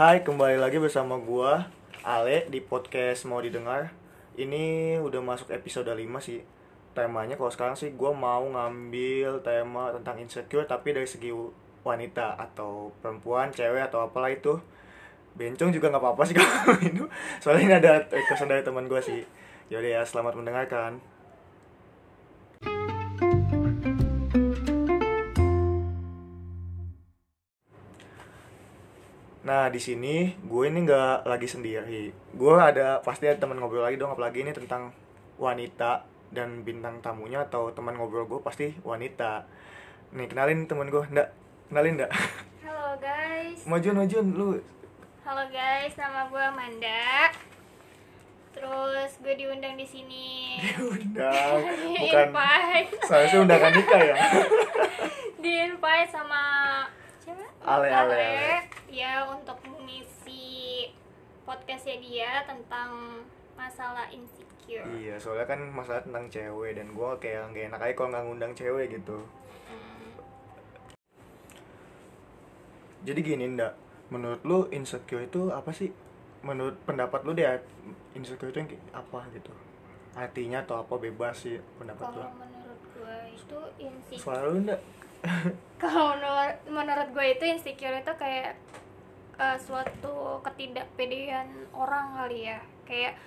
Hai, kembali lagi bersama gua Ale di podcast Mau Didengar. Ini udah masuk episode 5 sih. Temanya kalau sekarang sih gua mau ngambil tema tentang insecure, tapi dari segi wanita atau perempuan, cewek atau apalah itu. Bencong juga gak apa-apa sih kalau itu. Soalnya ini ada requestan dari teman gua sih. Yaudah ya, selamat mendengarkan. Nah, di sini gue ini nggak lagi sendiri. Pasti ada teman ngobrol lagi dong, apalagi ini tentang wanita dan bintang tamunya atau teman ngobrol gue pasti wanita. Nih, kenalin teman gue, kenalin. Halo guys. Majuan lu. Halo guys, nama gue Amanda. Terus gue diundang di sini. Diundang. Bukan. Seharusnya undangan nikah ya. Di-invite sama Ale ya untuk mengisi podcastnya dia tentang masalah insecure. Iya, soalnya kan masalah tentang cewek dan gue kayak gak enak aja kalau gak ngundang cewek gitu. Jadi gini Nda, menurut lu insecure itu apa sih? Menurut pendapat lu deh, insecure itu apa gitu? Artinya atau apa, bebas sih pendapat lu. Kalau menurut gue itu insecure. Suara lu Nda? Kalau menurut gue itu insecure itu kayak suatu ketidakpedean orang kali ya. Kayak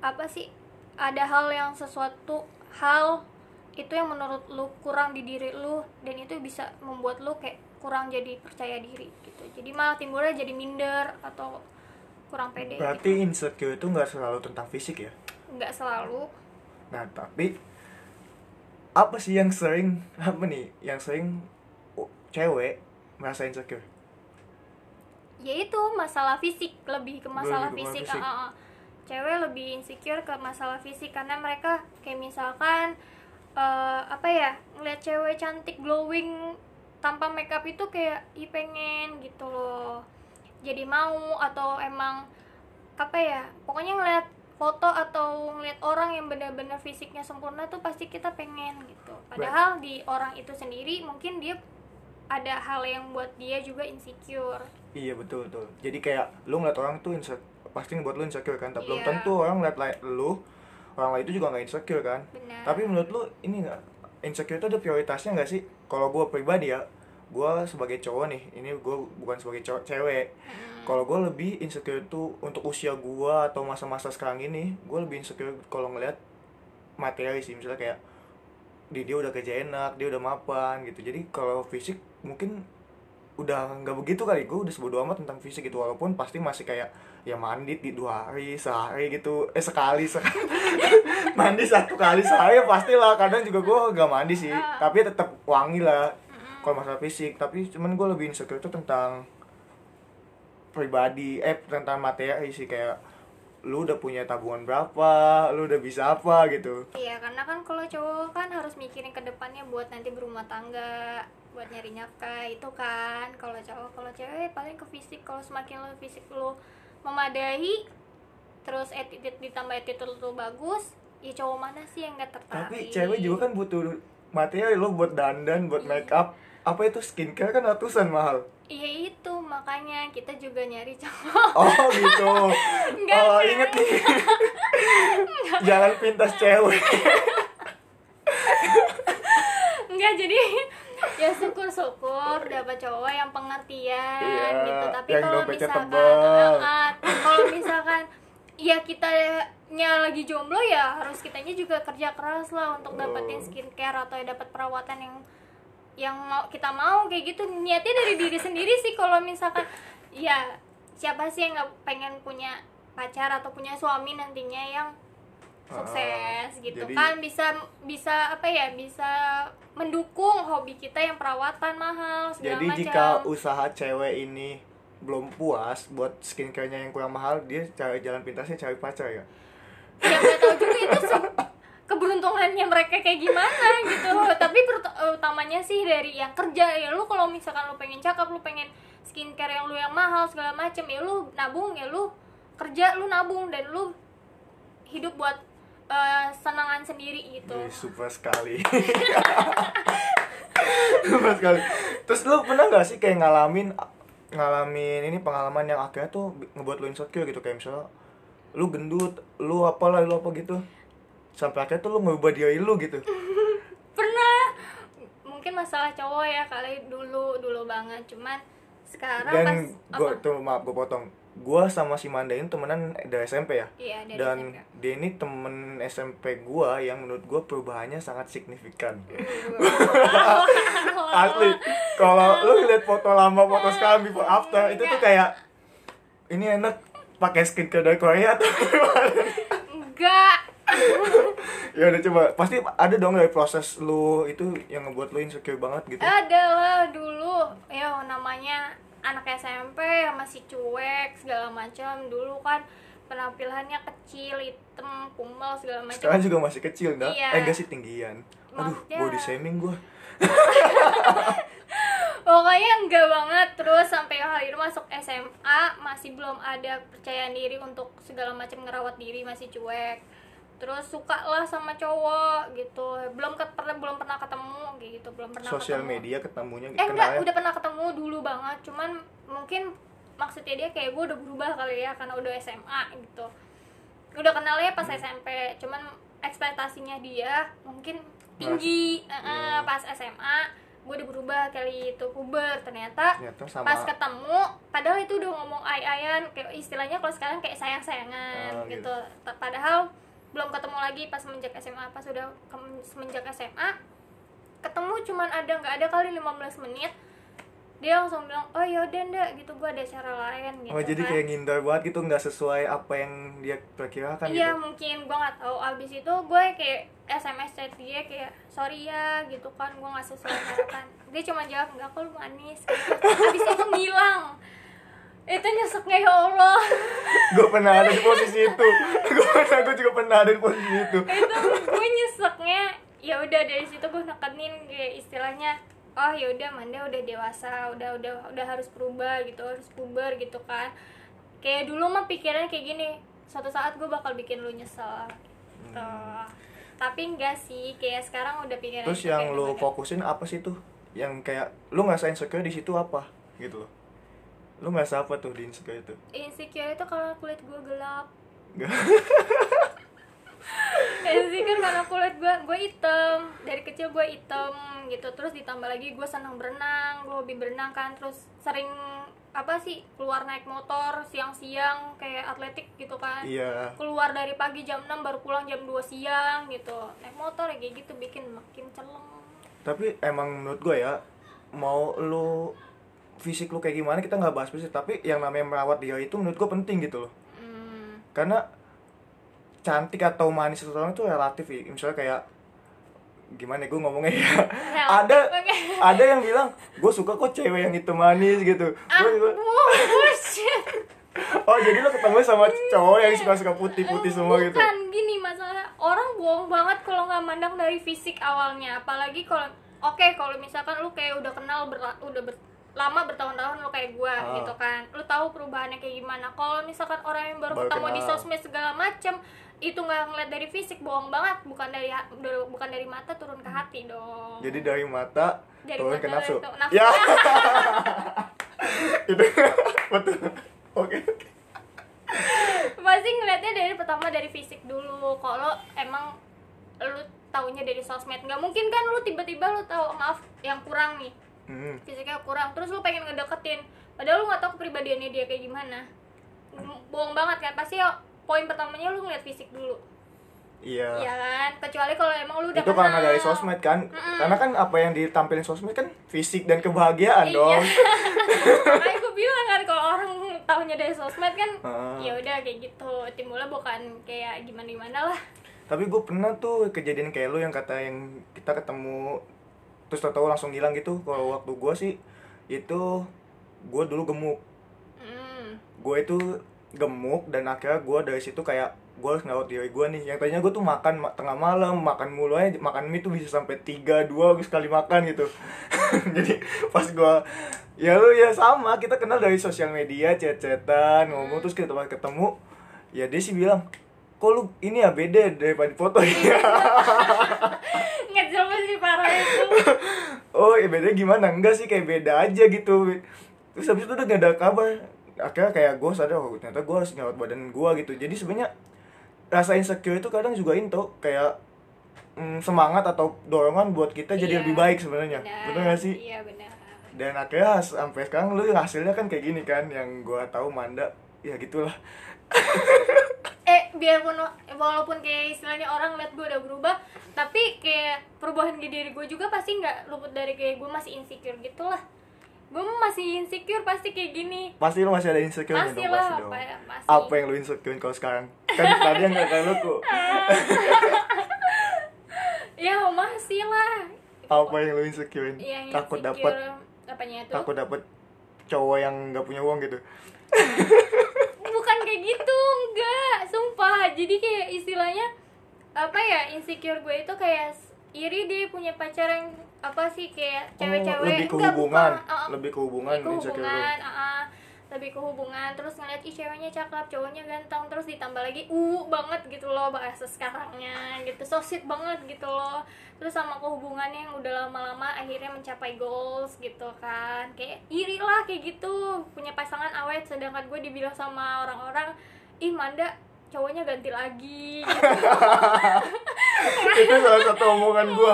apa sih, ada sesuatu hal itu yang menurut lu kurang di diri lu, dan itu bisa membuat lu kayak kurang jadi percaya diri gitu. Jadi malah timbulnya jadi minder atau kurang pede. Berarti gitu. Insecure itu gak selalu tentang fisik ya? Gak selalu. Nah tapi apa sih yang sering, cewek merasa insecure? Ya itu, masalah fisik, lebih ke masalah fisik. Cewek lebih insecure ke masalah fisik karena mereka kayak misalkan ngeliat cewek cantik glowing tanpa makeup itu kayak pengen gitu loh, jadi mau, atau emang pokoknya ngeliat foto atau ngeliat orang yang benar-benar fisiknya sempurna tuh pasti kita pengen gitu. Padahal di orang itu sendiri mungkin dia ada hal yang buat dia juga insecure. Iya betul. Jadi kayak lu ngeliat orang tuh pasti ngebuat lu insecure kan. Tapi belum tentu orang ngeliat lu, orang lain itu juga nggak insecure kan. Benar. Tapi menurut lu ini nggak, insecure itu ada prioritasnya nggak sih? Kalau gue pribadi ya, gue sebagai cowok nih, ini gue bukan sebagai cewek. Kalau gue lebih insecure tuh untuk usia gue atau masa-masa sekarang ini, gue lebih insecure kalau ngeliat materi sih. Misalnya kayak dia udah kerja enak, dia udah mapan gitu. Jadi kalau fisik mungkin udah nggak begitu kali, gue udah sebodoh amat tentang fisik gitu. Walaupun pasti masih kayak ya mandi di 2 hari sehari gitu, sekali mandi 1 kali sehari pastilah. Kadang juga gue nggak mandi sih, tapi tetap wangi lah kalau masalah fisik. Tapi cuman gue lebih insecure tuh tentang pribadi, tentang materi sih. Kayak lu udah punya tabungan berapa, lu udah bisa apa gitu. Iya, karena kan kalau cowok kan harus mikirin ke depannya buat nanti berumah tangga, buat nyari nafkah itu kan. Kalau cowok, kalau cewek paling ke fisik. Kalau semakin lu fisik lu memadai, terus ditambah attitude lu bagus, ya cowok mana sih yang gak tertarik? Tapi cewek juga kan butuh materi lo buat dandan, buat make up. Apa itu skincare kan ratusan mahal. Iya itu, makanya kita juga nyari cowok. Oh gitu. Enggak. Inget nih. Jalan pintas cewek. Enggak, jadi ya syukur-syukur dapat cowok yang pengertian gitu. Tapi kalau misalkan kalau misalkan ya kitanya lagi jomblo, ya harus kitanya juga kerja keras lah untuk dapetin skincare atau dapat perawatan yang kita mau kayak gitu. Niatnya dari diri sendiri sih. Kalau misalkan ya siapa sih yang nggak pengen punya pacar atau punya suami nantinya yang sukses gitu kan, bisa mendukung hobi kita yang perawatan mahal segala macam. Jadi jika usaha cewek ini belum puas buat skincarenya yang kurang mahal, dia cari jalan pintasnya cari pacar ya. Ya nggak tahu juga itu keberuntungannya mereka kayak gimana gitu. Tapi utamanya sih dari yang kerja ya. Lu kalau misalkan lu pengen cakep, lu pengen skincare yang lu yang mahal segala macem, ya lu nabung, ya lu kerja, lu nabung, dan lu hidup buat senangan sendiri gitu. Super sekali. Super sekali. Terus lu pernah nggak sih kayak ngalamin ngalamin ini pengalaman yang akhirnya tuh ngebuat lu insecure gitu, kayak misalnya lu gendut, lu apalah, lu apa gitu, sampai akhirnya tuh lu ngubah diri lu gitu. Pernah, mungkin masalah cowok ya kali, dulu banget, cuman sekarang. Dan gue potong, gue sama si Manda ini temenan dari SMP ya. Iya, dari dan SMP. Dia ini temen SMP gue yang menurut gue perubahannya sangat signifikan. Asli, kalau lu lihat foto lama, foto sekarang before after, itu tuh kayak ini enak pakai skincare dari Korea atau gimana? Enggak. Ya udah, coba pasti ada dong dari proses lu itu yang ngebuat lu insecure banget gitu. Ada lah dulu ya, namanya anak SMP yang masih cuek segala macam, dulu kan penampilannya kecil, hitam, kumal segala macam. Sekarang juga masih kecil, enggak? Iya. Enggak sih, tinggian. Aduh, body shaming gua. Pokoknya enggak banget. Terus sampai akhir masuk SMA masih belum ada percayaan diri untuk segala macam ngerawat diri, masih cuek. Terus suka lah sama cowok gitu. Belum pernah ketemu gitu, belum pernah sosial media ketemunya gitu. Enggak, udah pernah ketemu dulu banget, cuman mungkin maksudnya dia kayak gue udah berubah kali ya karena udah SMA gitu. Udah kenalnya pas SMP, cuman ekspektasinya dia mungkin tinggi. Pas SMA gue udah berubah kali itu, puber ternyata sama. Pas ketemu padahal itu udah ngomong ay-ayan, kayak istilahnya kalau sekarang kayak sayang-sayangan gitu. Padahal belum ketemu lagi pas semenjak SMA. Pas udah semenjak SMA ketemu, cuman ada nggak ada kali 15 menit dia langsung bilang, oh yaudah ndak gitu, gua ada cara lain gitu. Oh jadi kan kayak ngindar banget gitu, nggak sesuai apa yang dia perkirakan gitu. Iya mungkin, gua nggak tahu. Abis itu gue kayak SMS chat dia kayak, sorry ya gitu kan, gua nggak sesuai harapan. Dia cuma jawab, nggak kok lu manis gitu. Abis itu ngilang. Itu nyeseknya ya Allah. Gue pernah ada di posisi itu. Gue juga pernah ada di posisi itu. Itu gue nyeseknya, ya udah dari situ gue nekenin kayak istilahnya, oh ya udah Manda udah dewasa, udah harus berubah gitu, harus puber gitu kan. Kayak dulu mah pikirannya kayak gini, suatu saat gue bakal bikin lu nyesel gitu. Tapi enggak sih, kayak sekarang udah pikiran. Terus yang lu fokusin apa sih tuh? Yang kayak lu ngerasain insecure di situ apa gitu loh. Lu ngerasa apa tuh di insecure itu? Insecure itu karena kulit gue gelap. Insecure karena kulit gue hitam. Dari kecil gue hitam gitu. Terus ditambah lagi gue senang berenang, gue hobi berenang kan. Terus sering keluar naik motor siang-siang kayak atletik gitu kan. Iya. Keluar dari pagi jam 6 baru pulang jam 2 siang gitu. Naik motor kayak gitu bikin makin celeng. Tapi emang menurut gue ya, mau lu fisik lu kayak gimana kita nggak bahas fisik, tapi yang namanya merawat diri itu menurut gue penting gitu loh. Karena cantik atau manis atau orang itu relatif ya. Misalnya kayak gimana gue ngomongnya ya, ada yang bilang gue suka kok cewek yang itu manis gitu. Oh jadi lo ketemu sama cowok yang suka putih-putih semua gitu? Bukan, gini masalah orang bohong banget kalau nggak mandang dari fisik awalnya, apalagi kalau kalau misalkan lu kayak udah kenal lama bertahun-tahun lo kayak gue gitu kan, lo tahu perubahannya kayak gimana. Kalau misalkan orang yang baru ketemu di sosmed segala macem itu nggak ngeliat dari fisik, bohong banget. Bukan dari mata turun ke hati dong. Jadi dari mata turun ke nafsu. Ya. Itu betul. Oke. Pasti ngeliatnya dari pertama dari fisik dulu. Kalau emang lo taunya dari sosmed, nggak mungkin kan lo tiba-tiba lo tahu yang kurang nih. Fisiknya kurang, terus lu pengen ngedeketin padahal lu gak tau kepribadiannya dia kayak gimana. Bohong banget kan, pasti ya, poin pertamanya lu ngeliat fisik dulu. Iya. Iya kan, kecuali kalau emang lu udah itu karena dari sosmed kan. Karena kan apa yang ditampilin sosmed kan fisik dan kebahagiaan dong. Makanya gue bilang kan, kalau orang tahunya dari sosmed kan ya udah kayak gitu, timbulnya bukan kayak gimana-gimana lah. Tapi gue pernah tuh kejadian kayak lu yang kata yang kita ketemu terus tau-tau langsung hilang gitu. Kalau waktu gue sih itu gue dulu gemuk. Gue itu gemuk dan akhirnya gue dari situ kayak gue harus ngerawat diri gue nih. Yang tadinya gue tuh makan tengah malam, makan mulu aja, makan mie tuh bisa sampai 3-2 sekali makan gitu. Jadi pas gue ya sama, kita kenal dari sosial media, chat-chatan, ngomong, terus kita ketemu. Ya dia sih bilang, kok lu ini ya beda daripada foto ya. Ngejel banget sih parah itu. Oh ya beda gimana? Enggak sih, kayak beda aja gitu. Terus habis itu udah gak ada kabar. Akhirnya kayak gue sadar, oh, ternyata gue harus ngerawat badan gue gitu. Jadi sebenarnya rasa insecure itu kadang juga into kayak semangat atau dorongan buat kita jadi lebih baik sebenarnya. Bener gak sih? Iya bener. Dan akhirnya sampai sekarang lu hasilnya kan kayak gini kan, yang gue tahu Manda ya gitulah. Walaupun kayak istilahnya orang lihat gue udah berubah, tapi kayak perubahan di diri gue juga pasti nggak luput dari kayak gue masih insecure gitulah. Gue masih insecure pasti kayak gini. Pasti lo masih ada insecure dong, pasti dong. Apa yang lo insecure kalau sekarang? Kan tadi yang kata lo kok. Ya masih lah. Apa yang lo insecure? Takut dapat. Apanya itu? Takut dapat cowok yang nggak punya uang gitu. Bukan kayak gitu, enggak, sumpah. Jadi kayak istilahnya apa ya, insecure gue itu kayak iri dia punya pacar yang apa sih kayak cewek-cewek. Lebih ke hubungan, lebih ke hubungan, terus ngeliat ih ceweknya cakep, cowoknya ganteng, terus ditambah lagi banget gitu loh bahasa sekarangnya gitu, so sweet banget gitu loh. Terus sama kehubungannya yang udah lama-lama akhirnya mencapai goals gitu kan, kayak iri lah kayak gitu, punya pasangan awet. Sedangkan gue dibilang sama orang-orang, ih Manda cowoknya ganti lagi gitu. Itu salah satu omongan gue,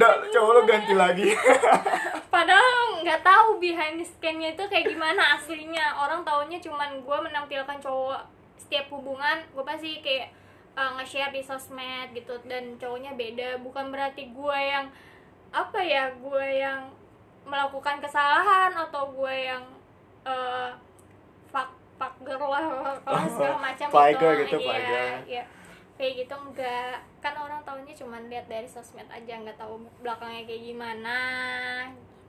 nggak, cowok lo ganti lagi. Padahal nggak tahu behind the scenenya itu kayak gimana aslinya. Orang taunya cuman gue menampilkan cowok setiap hubungan gue pasti kayak nge-share di sosmed gitu, dan cowoknya beda. Bukan berarti gue yang apa ya, gue yang melakukan kesalahan atau gue yang fuck girl lah kalau segala macam gitu ya. Kayak gitu enggak, kan orang taunya cuma lihat dari sosmed aja, nggak tahu belakangnya kayak gimana.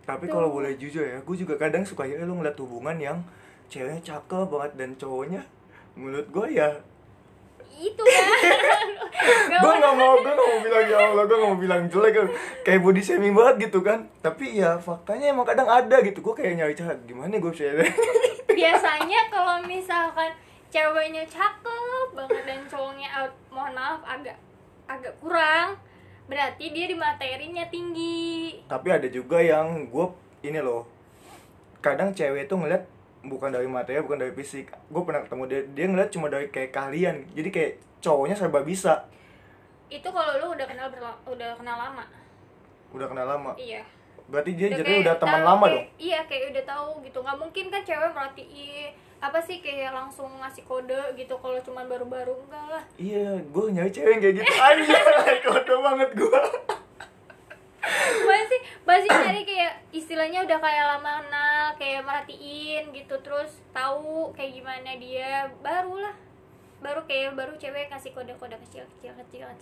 Tapi kalau boleh jujur ya, gue juga kadang suka ya lu ngeliat hubungan yang ceweknya cakep banget dan cowoknya menurut gue ya itu kan. gue nggak mau bilang ya Allah, gue nggak mau bilang jelek, kayak body shaming banget gitu kan. Tapi ya faktanya emang kadang ada gitu. Gue kayak nyari cara gimana gue share. Biasanya kalau misalkan ceweknya cakep banget dan cowoknya mohon maaf agak kurang, berarti dia di materinya tinggi. Tapi ada juga yang gue ini loh, kadang cewek tuh ngeliat bukan dari materi, bukan dari fisik. Gue pernah ketemu dia ngeliat cuma dari kayak keahlian, jadi kayak cowoknya serba bisa. Itu kalau lu udah kenal lama. Iya, berarti dia jadi udah teman lama dong. Iya, kayak udah tahu gitu. Nggak mungkin kan cewek merhatiin apa sih kayak langsung ngasih kode gitu kalau cuman baru-baru, enggak lah. Iya, gue nyari cewek kayak gitu aja. Kode banget gue. Masih nyari kayak istilahnya udah kayak lama kenal, kayak merhatiin gitu, terus tahu kayak gimana dia, baru cewek kasih kode-kode kecil,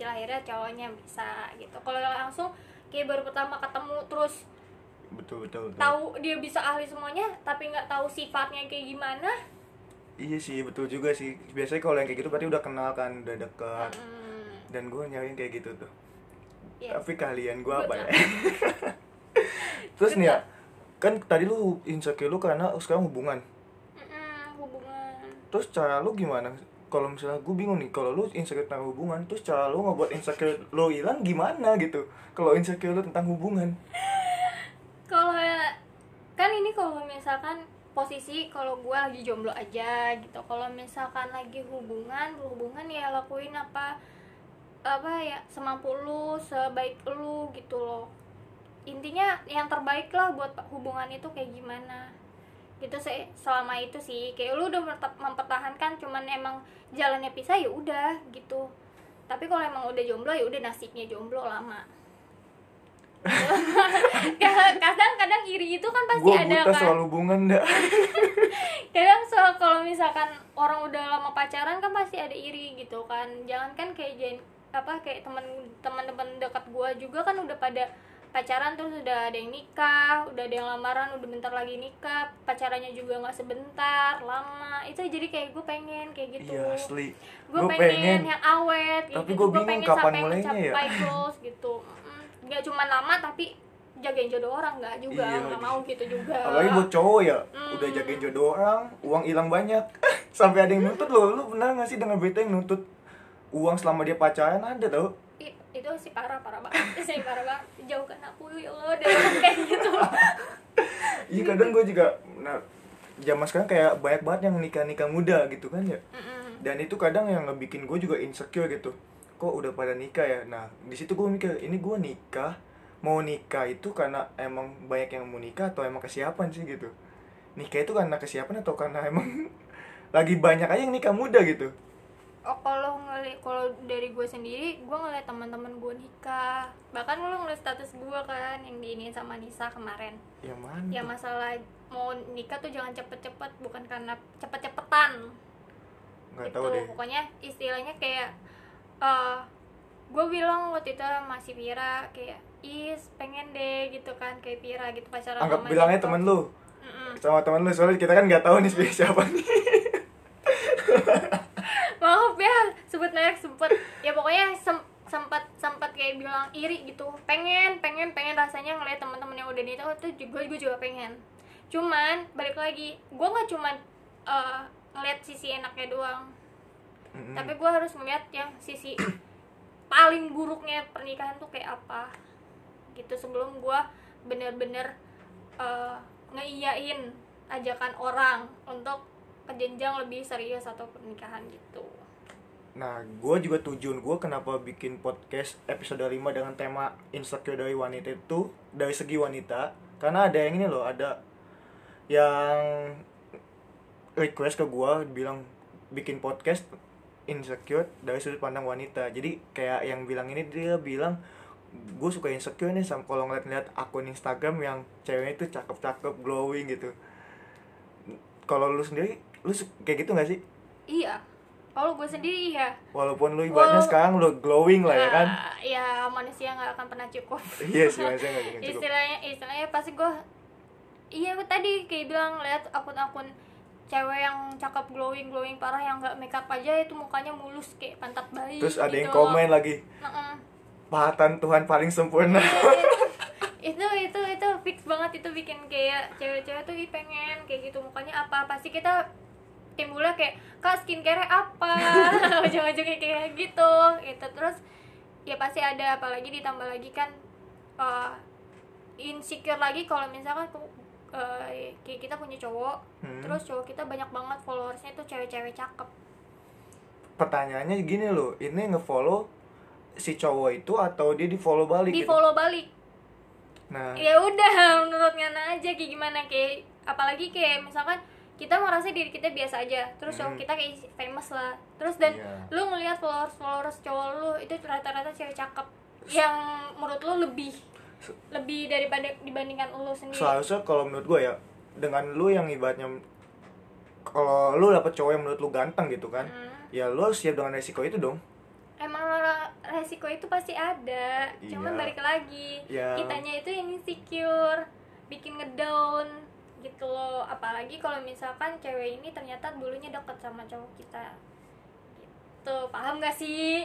akhirnya cowoknya bisa gitu. Kalau langsung kayak baru pertama ketemu terus betul. Tahu dia bisa ahli semuanya tapi nggak tahu sifatnya kayak gimana. Iya sih, betul juga sih. Biasanya kalau yang kayak gitu berarti udah kenal kan, udah dekat. Dan gue nyariin kayak gitu tuh. Yes. Tapi keahlian gue apa ya? Terus nih ya, kan tadi lu insecure lu karena sekarang hubungan. Hubungan. Terus cara lu gimana? Kalau misalnya gue bingung nih, kalau lu insecure tentang hubungan, terus cara lu ngebuat insecure lu hilang gimana gitu? Kalau insecure lu tentang hubungan, kalau kan ini kalau misalkan posisi kalau gue lagi jomblo aja gitu. Kalau misalkan lagi berhubungan ya lakuin apa ya semampu lu, sebaik lu gitu loh. Intinya yang terbaik lah buat hubungan itu kayak gimana. Gitu sih, selama itu sih kayak lu udah mempertahankan, cuman emang jalannya pisah ya udah gitu. Tapi kalau emang udah jomblo ya udah nasibnya jomblo lama. Kadang-kadang iri itu kan pasti ada kan. Gua buta soal hubungan dah. Kadang soal kalau misalkan orang udah lama pacaran kan pasti ada iri gitu kan. Jangan kan kayak teman-teman dekat gua juga kan udah pada pacaran, terus udah ada yang nikah, udah ada yang lamaran, udah bentar lagi nikah, pacarannya juga nggak sebentar, lama. Itu jadi kayak gue pengen kayak gitu. Iya asli. Gue pengen yang awet. Tapi gue bingung kapan mulainya ya. Goals, gitu. Nggak cuma lama tapi jagain jodoh orang nggak juga, nggak mau gitu juga. Apalagi buat cowok ya, udah jagain jodoh orang, uang hilang banyak. Sampai ada yang nuntut loh. Lu pernah nggak sih dengar berita yang nuntut uang selama dia pacaran? Ada tau? Itu sih parah banget, jauhkan aku ya Allah, dan kayak gitu. Iya kadang gue juga Nah, zaman sekarang kayak banyak banget yang nikah-nikah muda gitu kan ya. Dan itu kadang yang ngebikin gue juga insecure gitu. Kok udah pada nikah ya? Nah, di situ gue mikir, ini gue nikah, mau nikah itu karena emang banyak yang mau nikah atau emang kesiapan sih gitu. Nikah itu karena kesiapan atau karena emang lagi banyak aja yang nikah muda gitu. Oh, kalau dari gue sendiri, gue ngeliat teman-teman gue nikah. Bahkan lu ngeliat status gue kan yang diiniin sama Nisa kemarin. Yang mana? Ya masalah mau nikah tuh jangan cepet-cepet, bukan karena cepet-cepetan. Nggak gitu, tahu deh. Pokoknya istilahnya kayak gue bilang waktu itu masih Pira kayak is pengen deh gitu kan, kayak Pira gitu pacaran. Anggap bilangnya temen lu. Sama temen lu, soalnya kita kan nggak tahu nih siapa nih. Maaf ya, sebut merek sempet. Ya pokoknya sempat kayak bilang iri gitu. Pengen rasanya ngeliat teman-teman yang udah nikah tuh gue juga pengen. Cuman balik lagi, gue nggak cuman ngeliat sisi enaknya doang. Tapi gue harus melihat yang sisi paling buruknya pernikahan tuh kayak apa. Gitu sebelum gue bener-bener ngeiyain ajakan orang untuk ke jenjang lebih serius atau pernikahan gitu. Nah, gue juga tujuan gue kenapa bikin podcast episode 5 dengan tema insecure dari wanita itu dari segi wanita, karena ada yang ini loh, ada yang request ke gue bilang bikin podcast insecure dari sudut pandang wanita. Jadi kayak yang bilang ini, dia bilang gue suka insecure nih sama kalau ngeliat akun Instagram yang ceweknya itu cakep-cakep, glowing gitu. Kalau lu sendiri, lu kayak gitu gak sih? Iya, kalau gue sendiri iya. Walaupun lu ibaratnya sekarang lu glowing lah ya kan? Ya manusia gak akan pernah cukup. Iya sih, manusia gak akan cukup. Istilahnya pasti gue, iya gue tadi kayak bilang lihat akun-akun cewek yang cakep glowing parah, yang gak makeup aja itu mukanya mulus kayak pantat bayi. Terus ada gitu yang komen lagi, pahatan Tuhan paling sempurna. Itu fix banget, itu bikin kayak cewek-cewek tuh pengen kayak gitu. Mukanya apa, pasti kita timbulnya kayak kak skincare apa ujung-ujungnya kayak gitu gitu. Terus ya pasti ada, apalagi ditambah lagi kan insecure lagi kalau misalkan kayak kita punya cowok, terus cowok kita banyak banget followersnya tuh cewek-cewek cakep. Pertanyaannya gini loh, ini ngefollow si cowok itu atau dia di-follow balik? Di-follow gitu? Balik. Nah, ya udah menurut Ngana aja kayak gimana, kayak apalagi kayak misalkan kita merasa diri kita biasa aja, terus cowok kita kayak famous lah, terus dan lu ngelihat followers cowok lu itu rata-rata cewek cakep yang menurut lu lebih daripada dibandingkan lu sendiri. Seharusnya kalau menurut gue ya, dengan lu yang ibaratnya kalau lu dapet cowok yang menurut lu ganteng gitu kan, ya lu harus siap dengan resiko itu dong. Emang resiko itu pasti ada, cuman balik lagi kitanya itu yang insecure, bikin ngedown gitu loh. Apalagi kalau misalkan cewek ini ternyata dulunya deket sama cowok kita gitu, paham gak sih?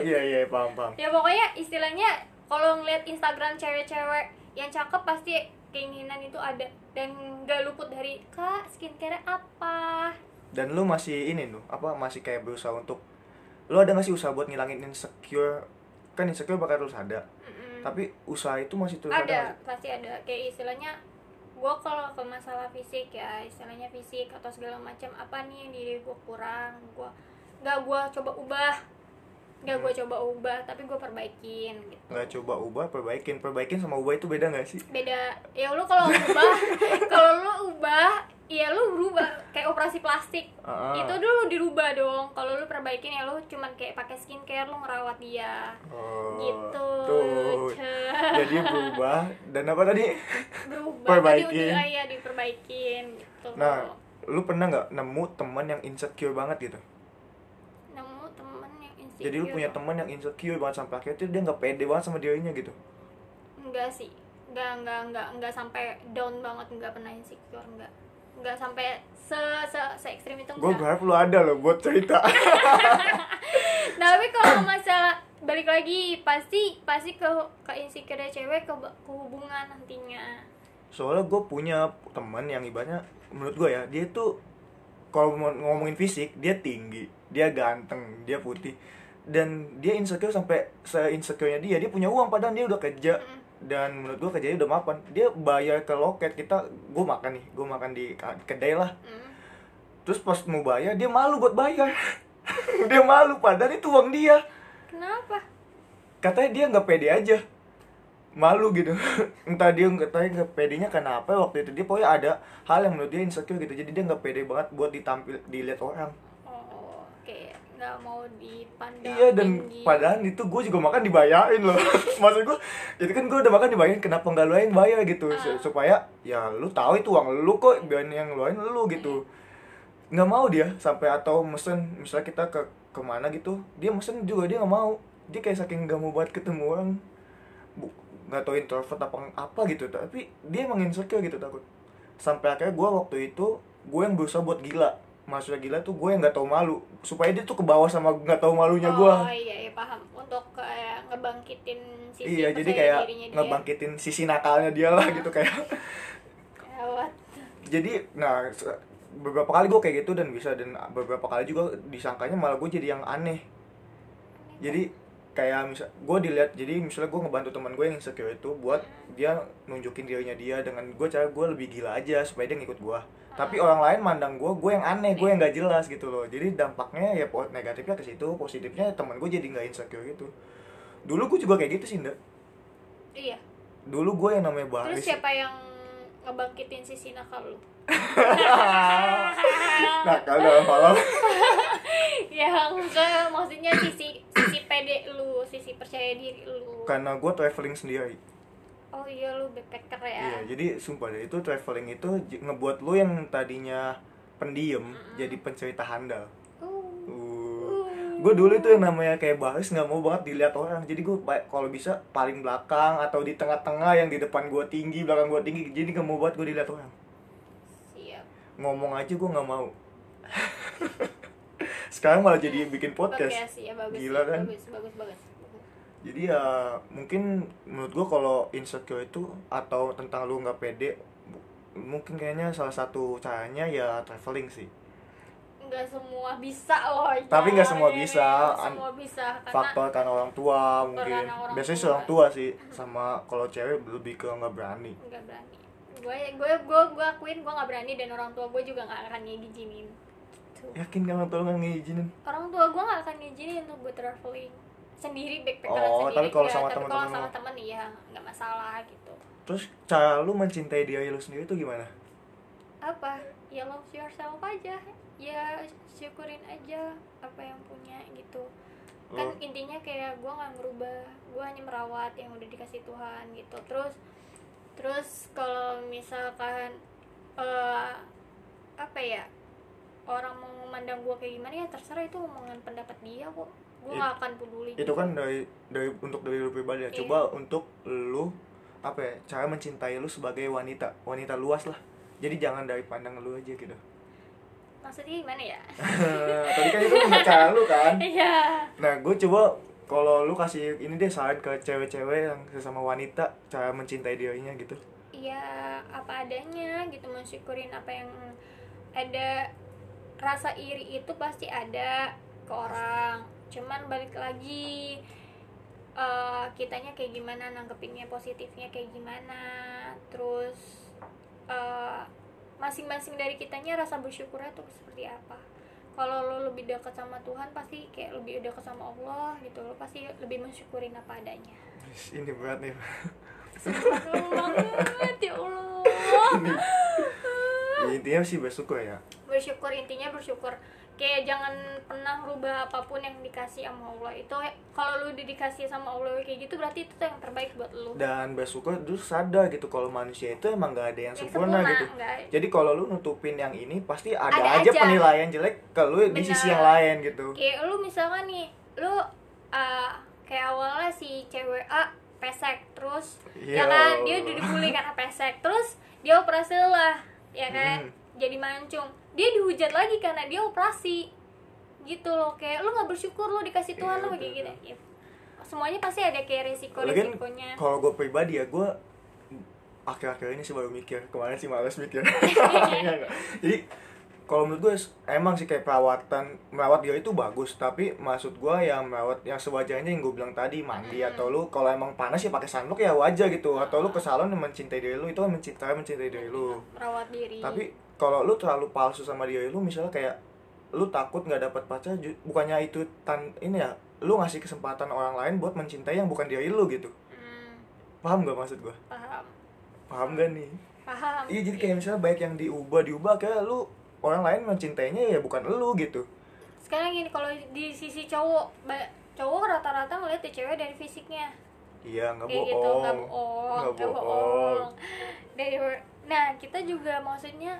Iya paham. Ya pokoknya istilahnya kalau ngeliat Instagram cewek-cewek yang cakep pasti keinginan itu ada, dan gak luput dari kak skincare apa. Dan lu masih ini loh, apa masih kayak berusaha untuk, lu ada gak sih usaha buat ngilangin insecure? Kan insecure bakal terus ada, tapi usaha itu masih terus ada. Pasti ada, kayak istilahnya gue kalau ke masalah fisik ya, istilahnya fisik atau segala macam, apa nih yang diri gue kurang, gue coba ubah, tapi gue perbaikin gitu. Gak coba ubah, perbaikin sama ubah itu beda gak sih? Beda, ya lu kalau ubah iya lu berubah, kayak operasi plastik itu dulu dirubah dong. Kalau lu perbaikin ya lu cuman kayak pakai skincare, lu ngerawat dia gitu tuh. Jadi berubah dan apa tadi? Berubah, perbaikin. Iya diperbaikin gitu. Nah, lu pernah nggak nemu teman yang insecure banget gitu? Nemu teman yang insecure. Jadi lu punya teman yang insecure banget sampai akhirnya tuh dia nggak pede banget sama dirinya gitu? Enggak sih, nggak sampai down banget, nggak pernah insecure, nggak sampai se ekstrim itu. Gue berharap lu ada loh buat cerita. Tapi kalau masalah balik lagi pasti ke insecure cewek ke hubungan nantinya. Soalnya gue punya teman yang ibaratnya menurut gue ya, dia tuh kalau ngomongin fisik dia tinggi, dia ganteng, dia putih, dan dia insecure sampai se-insecure-nya dia punya uang padahal dia udah kerja. Dan menurut gue kerjanya udah mapan. Dia bayar ke loket kita, gue makan nih, gue makan di kedai lah. Terus pas mau bayar, dia malu buat bayar. Dia malu, padahal itu uang dia. Kenapa? Katanya dia nggak pede aja, malu gitu. Entah dia katanya nggak pedenya karena apa waktu itu. Dia pokoknya ada hal yang menurut dia insecure gitu, jadi dia nggak pede banget buat ditampil dilihat orang. Oh, kayak nggak mau dipandang. Iya, dan tinggi. Padahal itu gue juga makan dibayarin loh. Maksud gue itu kan gue udah makan dibayarin, kenapa nggak lu yang bayar gitu, supaya ya lu tahu itu uang lu kok, biarin yang ngeluarin lu gitu. Nggak mau dia, sampai atau mesen misalnya kita kemana gitu, dia mesen juga dia nggak mau. Dia kayak saking nggak mau buat ketemu orang, nggak tau introvert apa gitu, tapi dia emang insecure gitu, takut. Sampai akhirnya gue waktu itu gue yang berusaha buat gila, maksudnya gila tuh gue yang nggak tau malu, supaya dia tuh ke bawah sama nggak tau malunya gue. Oh iya, paham. Untuk kayak ngebangkitin sisi, iya, jadi kayak ngebangkitin dia, sisi nakalnya dia lah gitu kayak. Gawat. Jadi nah beberapa kali gue kayak gitu dan bisa, dan beberapa kali juga disangkanya malah gue jadi yang aneh. Jadi kayak misal gue dilihat, jadi misalnya gue ngebantu teman gue yang insecure itu buat dia nunjukin dirinya dia dengan gue, cara gue lebih gila aja supaya dia ngikut gue. Tapi orang lain mandang gue yang aneh, gue yang nggak jelas gitu loh. Jadi dampaknya ya negatifnya ke situ, positifnya teman gue jadi nggak insecure gitu. Dulu gue juga kayak gitu sih, Nda. Iya. Dulu gue yang namanya Baris. Terus siapa yang ngebangkitin sisi nakal lu? Nakal dalam hal yang ke, maksudnya sisi pede lu, sisi percaya diri lu. Karena gue traveling sendiri. Oh iya, lu backpacker ya. Iya, jadi sumpah deh, itu traveling itu ngebuat lu yang tadinya pendiam jadi pencerita handal. Gue dulu itu yang namanya kayak Baris, nggak mau banget dilihat orang, jadi gue kalau bisa paling belakang atau di tengah-tengah, yang di depan gue tinggi, belakang gue tinggi, jadi nggak mau banget gue dilihat orang. Siap. Ngomong aja gue nggak mau. Sekarang malah jadi bikin podcast. Bagus ya, bagus, gila kan? Bagus. Jadi ya mungkin menurut gue kalau insecure itu atau tentang lu nggak pede, mungkin kayaknya salah satu caranya ya traveling sih. Nggak semua bisa loh. Tapi nggak semua bisa. Karena faktor karena orang tua mungkin. Orang biasanya orang tua sih, sama kalau cewek lebih ke nggak berani. Nggak berani. Gue akuin gue nggak berani, dan orang tua gue juga nggak akan ngizinin. Tuh. Yakin nggak orang tua nggak ngizinin? Orang tua gue nggak akan ngizinin untuk gue traveling sendiri, backpackeran sendiri. Tapi kalau sama teman iya nggak masalah gitu. Terus cara lu mencintai diri lu sendiri itu gimana? Apa? Ya love yourself aja. Ya syukurin aja apa yang punya gitu. Kan intinya kayak gue gak ngerubah, gue hanya merawat yang udah dikasih Tuhan gitu. Terus kalau misalkan apa ya, orang mau memandang gue kayak gimana ya terserah, itu omongan pendapat dia kok. Gue gak akan peduli. Itu gitu kan dari untuk dari lu pribadi ya. Coba untuk lu apa ya, cara mencintai lu sebagai wanita luas lah. Jadi jangan dari pandang lu aja gitu. Maksudnya gimana ya? Tadi kan itu cara lu kan? Iya. Nah, gue coba kalau lu kasih ini deh saran ke cewek-cewek yang sesama wanita, cara mencintai dirinya gitu. Iya, apa adanya gitu, mensyukurin apa yang ada. Rasa iri itu pasti ada ke orang. Cuman balik lagi kitanya kayak gimana nanggepinnya, positifnya kayak gimana. Terus masing-masing dari kitanya rasa bersyukurnya tuh seperti apa. Kalau lo lebih dekat sama Tuhan pasti kayak lebih dekat sama Allah gitu, lo pasti lebih mensyukurin apa adanya. Ini berat nih. Banget ya Allah. Ya, intinya sih bersyukur ya. Bersyukur, intinya bersyukur. Kayak jangan pernah rubah apapun yang dikasih sama Allah. Itu kalau lu dikasih sama Allah kayak gitu berarti itu tuh yang terbaik buat lu. Dan bersyukur terus sadar gitu kalau manusia itu emang gak ada yang sempurna gitu. Enggak. Jadi kalau lu nutupin yang ini pasti ada aja penilaian jelek ke lu. Bener. Di sisi yang lain gitu. Kayak lu misalkan nih, lu kayak awalnya si cewek A pesek terus. Yo. Ya kan, dia udah dibully karena pesek, terus dia operasi lah ya kan. Jadi mancung, dia dihujat lagi karena dia operasi gitu loh. Kayak lu nggak bersyukur lo dikasih Tuhan lo kayak gitu ya. Semuanya pasti ada kayak resikonya. Kalau gue pribadi ya, gue akhir-akhir ini sih baru mikir, kemarin sih malas mikir. Jadi Kalau menurut gue emang sih kayak merawat diri itu bagus, tapi maksud gue yang merawat yang sewajarnya yang gue bilang tadi, mandi atau lu kalau emang panas ya pakai sunblock ya wajar gitu, atau lu ke salon mencintai diri lu, itu kan mencintai diri lu. Merawat diri. Tapi kalau lu terlalu palsu sama diri lu, misalnya kayak lu takut nggak dapat pacar, bukannya itu ini ya, lu ngasih kesempatan orang lain buat mencintai yang bukan diri lu gitu. Paham gak maksud gue? Paham gak nih? Paham. Iya, jadi kayak misalnya baik yang diubah kayak lu orang lain mencintainya ya bukan elu gitu. Sekarang gini, kalau di sisi cowok rata-rata ngeliat ya cewek dari fisiknya. Iya, nggak bohong. Gitu, nggak bohong. Nah, kita juga maksudnya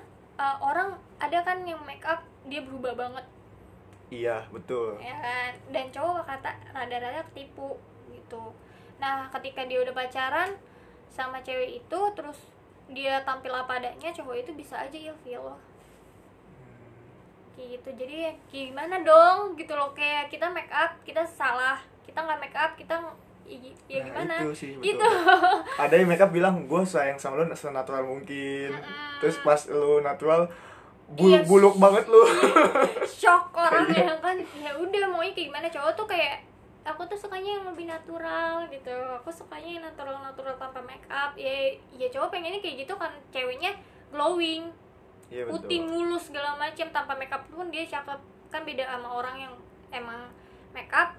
orang ada kan yang make up dia berubah banget. Iya, betul. Ya kan, dan cowok kata rada-rada ketipu gitu. Nah, ketika dia udah pacaran sama cewek itu, terus dia tampil apa adanya, cowok itu bisa aja ilfil loh. Gitu, jadi gimana dong gitu loh, kayak kita make up kita salah, kita nggak make up kita ya gimana itu sih, betul. Gitu ada yang make up bilang gue sayang sama lo senatural mungkin, terus pas lo natural buluk banget lo shock orang ya kan, ya udah mau kayak gimana. Cowok tuh kayak aku tuh sukanya yang lebih natural gitu, aku sukanya yang natural tanpa make up ya cowok pengennya kayak gitu kan, ceweknya glowing. Ya, putih mulus segala macam tanpa makeup pun dia cakep kan, beda sama orang yang emang makeup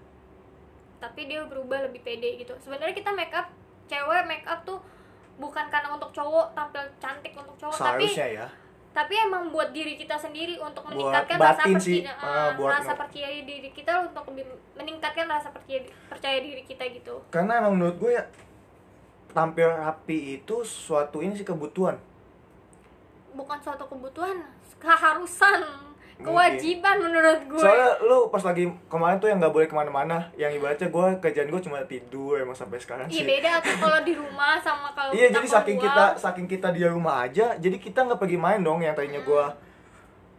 tapi dia berubah lebih pede gitu. Sebenarnya kita makeup, cewek makeup tuh bukan karena untuk cowok, tampil cantik untuk cowok, seharusnya tapi emang buat diri kita sendiri untuk meningkatkan rasa percaya diri kita, untuk lebih meningkatkan rasa percaya diri kita gitu. Karena emang menurut gue ya tampil rapi itu suatu ini sih kebutuhan. Bukan suatu kebutuhan, keharusan, kewajiban mungkin. Menurut gue. Soalnya lu pas lagi kemarin tuh yang nggak boleh kemana-mana, yang ibaratnya gue kerjaan gue cuma tidur emang sampai sekarang sih. Iya beda tuh kalau di rumah sama kalau. Iya jadi saking kita di rumah aja, jadi kita nggak pergi main dong. Yang tadinya gue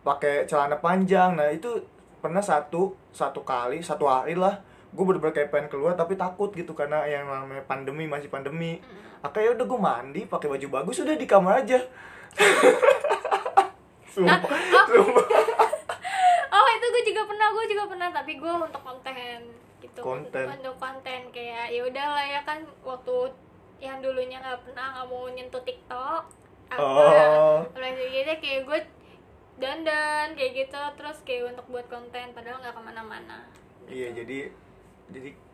pakai celana panjang, nah itu pernah satu hari lah, gue bener-bener kayak pengen keluar tapi takut gitu karena yang namanya pandemi. Akhirnya udah gue mandi pakai baju bagus udah di kamar aja. Sumpah. Oh itu gue juga pernah tapi gue untuk konten gitu, untuk konten kayak ya udahlah ya kan, waktu yang dulunya nggak mau nyentuh TikTok gitu, kayak gue dandan kayak gitu terus kayak untuk buat konten padahal nggak kemana-mana gitu. Iya jadi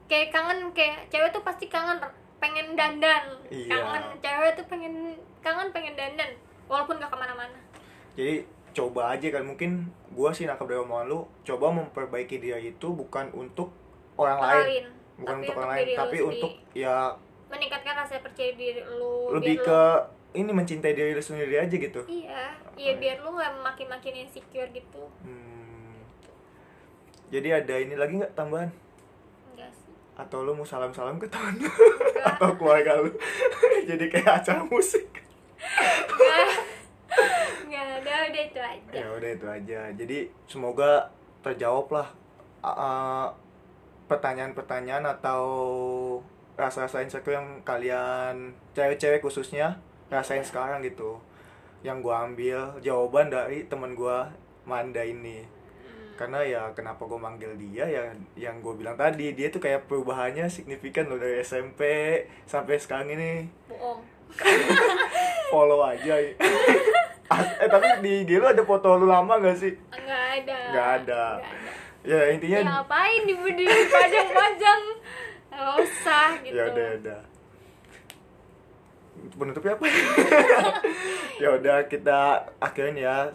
kayak kangen, kayak cewek tuh pasti kangen pengen dandan. Iya. Cewek tuh pengen dandan walaupun gak kemana-mana. Jadi coba aja kan, mungkin gue sih nangkep dari omongan lu, coba memperbaiki dia itu bukan untuk orang lain, tapi untuk ya meningkatkan rasa percaya diri lu, lebih ke ini mencintai diri lu sendiri aja gitu. Iya, biar lu gak makin-makin insecure gitu. Jadi ada ini lagi gak tambahan? Enggak sih. Atau lu mau salam-salam ke teman lu? Atau keluarga lu? Jadi kayak acara musik. Udah itu aja. Ya udah itu aja. Jadi semoga terjawab lah pertanyaan-pertanyaan atau rasa-rasa insecure yang kalian cewek-cewek khususnya rasain sekarang gitu. Yang gue ambil jawaban dari temen gue Manda ini. Karena ya kenapa gue manggil dia yang gue bilang tadi, dia tuh kayak perubahannya signifikan loh dari SMP sampai sekarang ini. Bohong. Follow aja. Tapi di IG lu ada foto lu lama gak sih? Enggak ada. Ya intinya ya, ngapain dibudi panjang-panjang? Enggak usah gitu. Ya udah. Penutupnya apa? Ya udah, kita akhirin ya.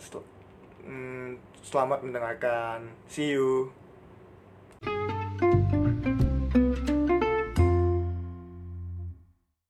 Selamat mendengarkan. See you.